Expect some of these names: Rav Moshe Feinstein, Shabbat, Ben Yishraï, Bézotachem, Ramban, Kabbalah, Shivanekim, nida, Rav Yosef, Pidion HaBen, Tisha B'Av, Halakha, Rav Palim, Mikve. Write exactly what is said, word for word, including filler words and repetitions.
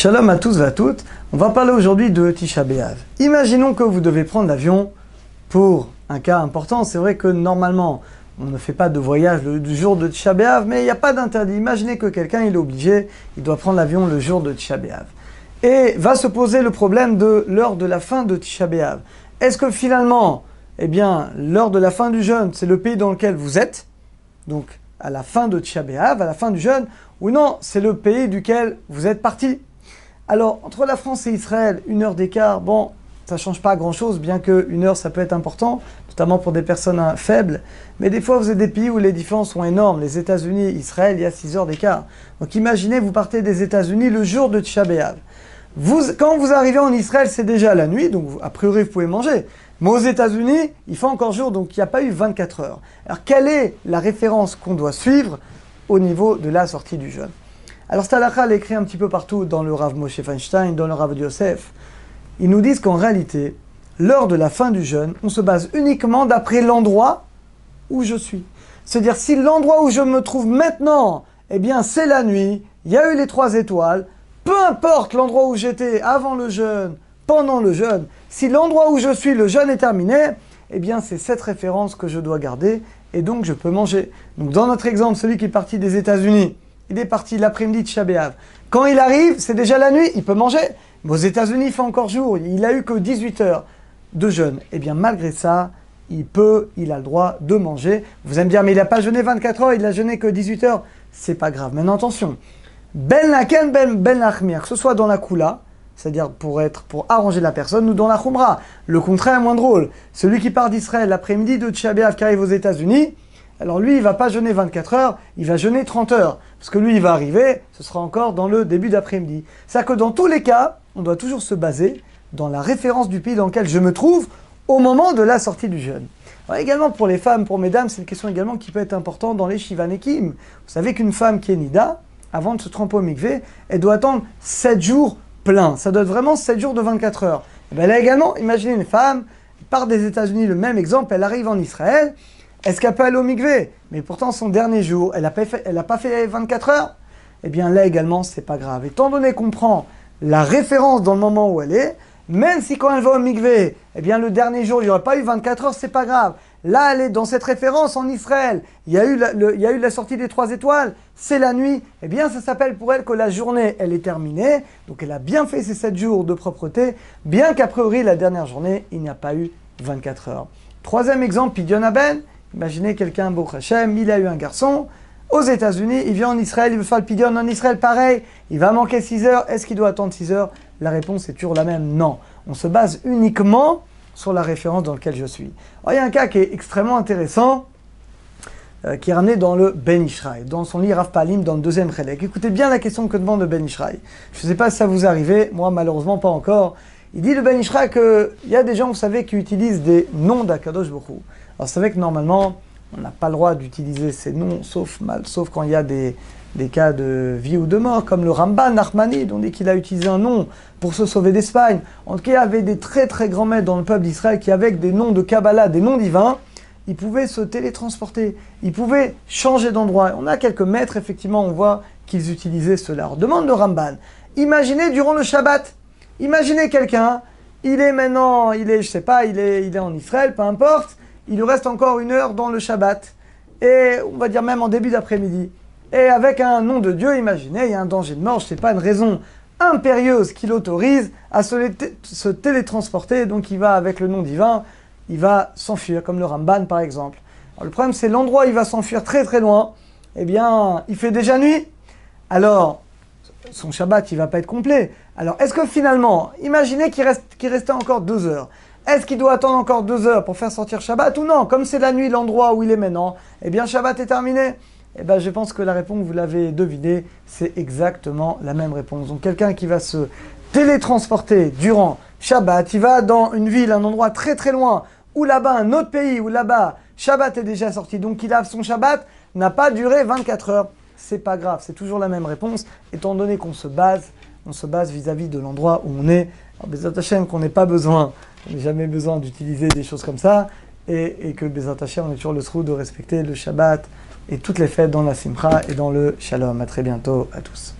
Shalom à tous et à toutes, on va parler aujourd'hui de Tisha B'Av. Imaginons que vous devez prendre l'avion pour un cas important. C'est vrai que normalement, on ne fait pas de voyage le jour de Tisha B'Av, mais il n'y a pas d'interdit. Imaginez que quelqu'un il est obligé, il doit prendre l'avion le jour de Tisha B'Av. Et va se poser le problème de l'heure de la fin de Tisha B'Av. Est-ce que finalement, eh bien, l'heure de la fin du jeûne, c'est le pays dans lequel vous êtes, donc à la fin de Tisha B'Av, à la fin du jeûne, ou non, c'est le pays duquel vous êtes parti? Alors, entre la France et Israël, une heure d'écart, bon, ça ne change pas grand-chose, bien qu'une heure, ça peut être important, notamment pour des personnes hein, faibles. Mais des fois, vous avez des pays où les différences sont énormes. Les États-Unis, Israël, il y a six heures d'écart. Donc imaginez, vous partez des États-Unis le jour de Tisha B'Av. Vous, quand vous arrivez en Israël, c'est déjà la nuit, donc a priori, vous pouvez manger. Mais aux États-Unis, il fait encore jour, donc il n'y a pas eu vingt-quatre heures. Alors, quelle est la référence qu'on doit suivre au niveau de la sortie du jeûne? Alors, cette halakha, elle est écrite un petit peu partout dans le Rav Moshe Feinstein, dans le Rav Yosef. Ils nous disent qu'en réalité, l'heure de la fin du jeûne, on se base uniquement d'après l'endroit où je suis. C'est-à-dire, si l'endroit où je me trouve maintenant, eh bien, c'est la nuit, il y a eu les trois étoiles, peu importe l'endroit où j'étais avant le jeûne, pendant le jeûne, si l'endroit où je suis, le jeûne est terminé, eh bien, c'est cette référence que je dois garder et donc je peux manger. Donc, dans notre exemple, celui qui est parti des États-Unis, il est parti l'après-midi de Tisha B'Av. Quand il arrive, c'est déjà la nuit, il peut manger. Mais aux États-Unis, il fait encore jour, il n'a eu que dix-huit heures de jeûne. Eh bien, malgré ça, il peut, il a le droit de manger. Vous allez me dire, mais il n'a pas jeûné vingt-quatre heures, il n'a jeûné que dix-huit heures. C'est pas grave. Maintenant, attention. Ben laken, ben, ben lachmir, que ce soit dans la koula, c'est-à-dire pour être, pour arranger la personne, ou dans la khumra. Le contraire est moins drôle. Celui qui part d'Israël l'après-midi de Tisha B'Av qui arrive aux États-Unis, alors lui, il ne va pas jeûner vingt-quatre heures, il va jeûner trente heures. Parce que lui, il va arriver, ce sera encore dans le début d'après-midi. C'est-à-dire que dans tous les cas, on doit toujours se baser dans la référence du pays dans lequel je me trouve au moment de la sortie du jeûne. Alors également pour les femmes, pour mesdames, c'est une question également qui peut être importante dans les Shivanekim. Vous savez qu'une femme qui est nida, avant de se tremper au Mikve, elle doit attendre sept jours pleins. Ça doit être vraiment sept jours de vingt-quatre heures. Et bien là également, imaginez une femme, elle part des États-Unis, le même exemple, elle arrive en Israël. Est-ce qu'elle peut aller au Mikve? Mais pourtant, son dernier jour, elle n'a pas, pas fait vingt-quatre heures. Eh bien, là également, c'est pas grave. Étant donné qu'on prend la référence dans le moment où elle est, même si quand elle va au Mikve, eh bien, le dernier jour, il n'y aurait pas eu vingt-quatre heures, c'est pas grave. Là, elle est dans cette référence en Israël. Il y a eu la, le, il y a eu la sortie des trois étoiles, c'est la nuit. Eh bien, ça s'appelle pour elle que la journée, elle est terminée. Donc, elle a bien fait ses sept jours de propreté, bien qu'a priori, la dernière journée, il n'y a pas eu vingt-quatre heures. Troisième exemple, Pidion HaBen. Imaginez quelqu'un, Baruch Hashem, il a eu un garçon, aux États-Unis, il vient en Israël, il veut faire le Pidion en Israël, pareil, il va manquer six heures, est-ce qu'il doit attendre six heures? La réponse est toujours la même, non. On se base uniquement sur la référence dans laquelle je suis. Alors, il y a un cas qui est extrêmement intéressant, euh, qui est ramené dans le Ben Yishraï, dans son livre Rav Palim, dans le deuxième chélek. Écoutez bien la question que demande le Ben Yishraï. Je ne sais pas si ça vous arrive, moi malheureusement pas encore. Il dit le Ben Yishraï qu'il y a des gens, vous savez, qui utilisent des noms d'Akadosh Baruch Hu. Alors, vous savez que normalement, on n'a pas le droit d'utiliser ces noms, sauf, mal, sauf quand il y a des, des cas de vie ou de mort, comme le Ramban, Nachmanide, on dit qu'il a utilisé un nom pour se sauver d'Espagne. En tout cas, il y avait des très très grands maîtres dans le peuple d'Israël qui, avec des noms de Kabbalah, des noms divins, ils pouvaient se télétransporter, ils pouvaient changer d'endroit. On a quelques maîtres, effectivement, on voit qu'ils utilisaient cela. Alors, demande le Ramban, imaginez durant le Shabbat, imaginez quelqu'un, il est maintenant, il est, je sais pas, il est, il est en Israël, peu importe, il lui reste encore une heure dans le Shabbat, et on va dire même en début d'après-midi. Et avec un nom de Dieu, imaginez, il y a un danger de mort, je ne sais pas, une raison impérieuse qui l'autorise à se, se télétransporter, donc il va, avec le nom divin, il va s'enfuir, comme le Ramban par exemple. Alors le problème c'est l'endroit où il va s'enfuir très très loin, eh bien il fait déjà nuit, alors son Shabbat il ne va pas être complet. Alors est-ce que finalement, imaginez qu'il reste, qu'il restait encore deux heures, est-ce qu'il doit attendre encore deux heures pour faire sortir Shabbat ou non? Comme c'est la nuit, l'endroit où il est maintenant, eh bien Shabbat est terminé. Eh bien je pense que la réponse, vous l'avez devinée, c'est exactement la même réponse. Donc quelqu'un qui va se télétransporter durant Shabbat, il va dans une ville, un endroit très très loin, ou là-bas un autre pays, ou là-bas Shabbat est déjà sorti, donc il a son Shabbat, n'a pas duré vingt-quatre heures. C'est pas grave, c'est toujours la même réponse, étant donné qu'on se base, on se base vis-à-vis de l'endroit où on est. Alors Bézotachem, qu'on n'ait pas besoin... On n'a jamais besoin d'utiliser des choses comme ça, et, et que Bézotachem, on est toujours le trou de respecter le Shabbat et toutes les fêtes dans la Simcha et dans le Shalom. À très bientôt à tous.